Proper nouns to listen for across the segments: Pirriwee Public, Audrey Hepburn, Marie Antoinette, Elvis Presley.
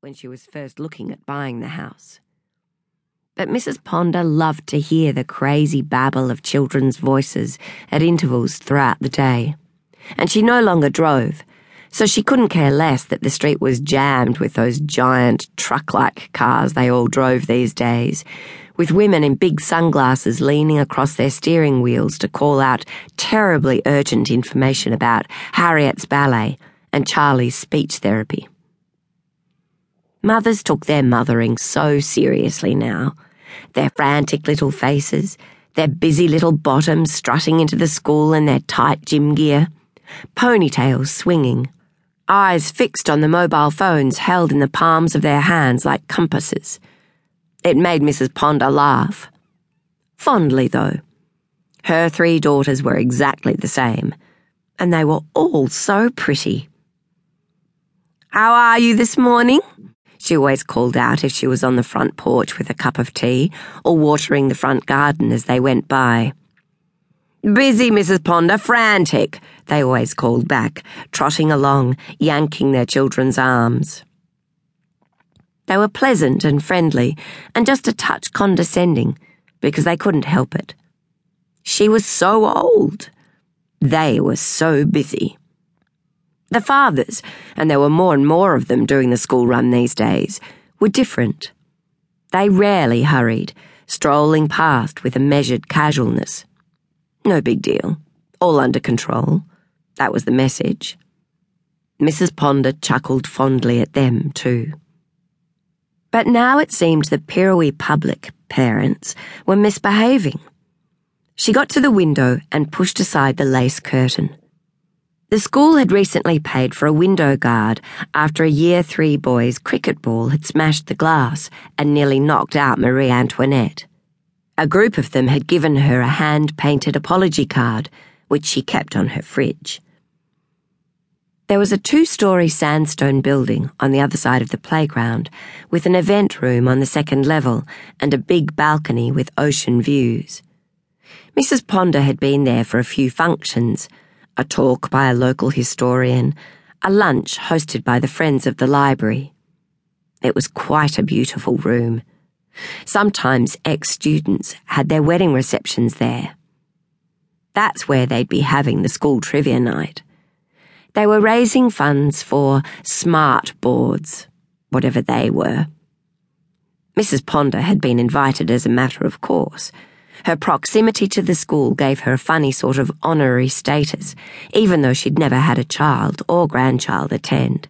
when she was first looking at buying the house. But Mrs. Ponder loved to hear the crazy babble of children's voices at intervals throughout the day, and she no longer drove, so she couldn't care less that the street was jammed with those giant truck-like cars they all drove these days, with women in big sunglasses leaning across their steering wheels to call out terribly urgent information about Harriet's ballet and Charlie's speech therapy. Mothers took their mothering so seriously now. Their frantic little faces, their busy little bottoms strutting into the school in their tight gym gear, ponytails swinging, eyes fixed on the mobile phones held in the palms of their hands like compasses. It made Mrs. Ponder laugh. Fondly, though. Her three daughters were exactly the same, and they were all so pretty. "How are you this morning?" she always called out if she was on the front porch with a cup of tea or watering the front garden as they went by. "Busy, Mrs. Ponder, frantic," they always called back, trotting along, yanking their children's arms. They were pleasant and friendly, and just a touch condescending, because they couldn't help it. She was so old. They were so busy. The fathers, and there were more and more of them during the school run these days, were different. They rarely hurried, strolling past with a measured casualness. No big deal. All under control. That was the message. Mrs. Ponder chuckled fondly at them, too. But now it seemed the Pirriwee Public parents were misbehaving. She got to the window and pushed aside the lace curtain. The school had recently paid for a window guard after a Year 3 boy's cricket ball had smashed the glass and nearly knocked out Marie Antoinette. A group of them had given her a hand-painted apology card, which she kept on her fridge. There was a 2-story sandstone building on the other side of the playground, with an event room on the second level and a big balcony with ocean views. Mrs. Ponder had been there for a few functions, a talk by a local historian, a lunch hosted by the Friends of the Library. It was quite a beautiful room. Sometimes ex-students had their wedding receptions there. That's where they'd be having the school trivia night. They were raising funds for smart boards, whatever they were. Mrs. Ponder had been invited as a matter of course. Her proximity to the school gave her a funny sort of honorary status, even though she'd never had a child or grandchild attend.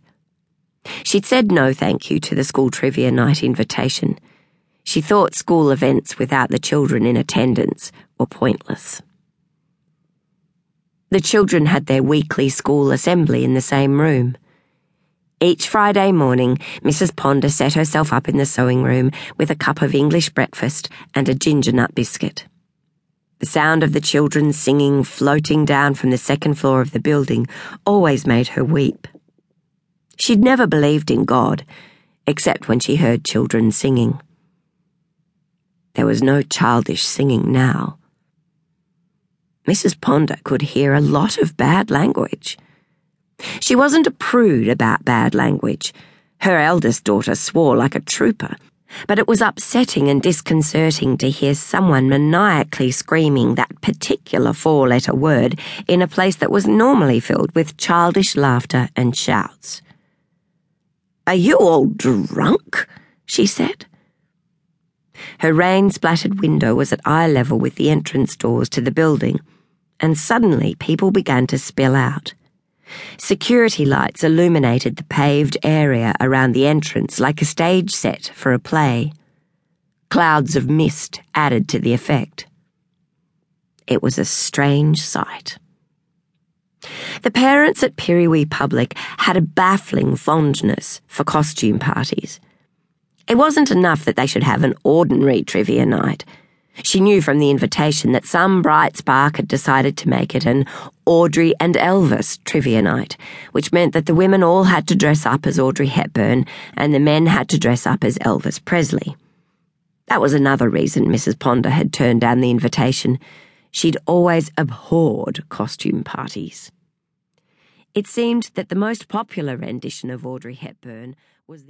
She'd said no thank you to the school trivia night invitation. She thought school events without the children in attendance were pointless. The children had their weekly school assembly in the same room. Each Friday morning, Mrs. Ponder set herself up in the sewing room with a cup of English breakfast and a ginger nut biscuit. The sound of the children singing floating down from the second floor of the building always made her weep. She'd never believed in God, except when she heard children singing. There was no childish singing now. Mrs. Ponder could hear a lot of bad language. She wasn't a prude about bad language. Her eldest daughter swore like a trooper, but it was upsetting and disconcerting to hear someone maniacally screaming that particular 4-letter word in a place that was normally filled with childish laughter and shouts. "Are you all drunk?" she said. Her rain-splattered window was at eye level with the entrance doors to the building, and suddenly people began to spill out. Security lights illuminated the paved area around the entrance like a stage set for a play. Clouds of mist added to the effect. It was a strange sight. The parents at Pirriwee Public had a baffling fondness for costume parties. It wasn't enough that they should have an ordinary trivia night. She knew from the invitation that some bright spark had decided to make it an Audrey and Elvis trivia night, which meant that the women all had to dress up as Audrey Hepburn and the men had to dress up as Elvis Presley. That was another reason Mrs. Ponder had turned down the invitation. She'd always abhorred costume parties. It seemed that the most popular rendition of Audrey Hepburn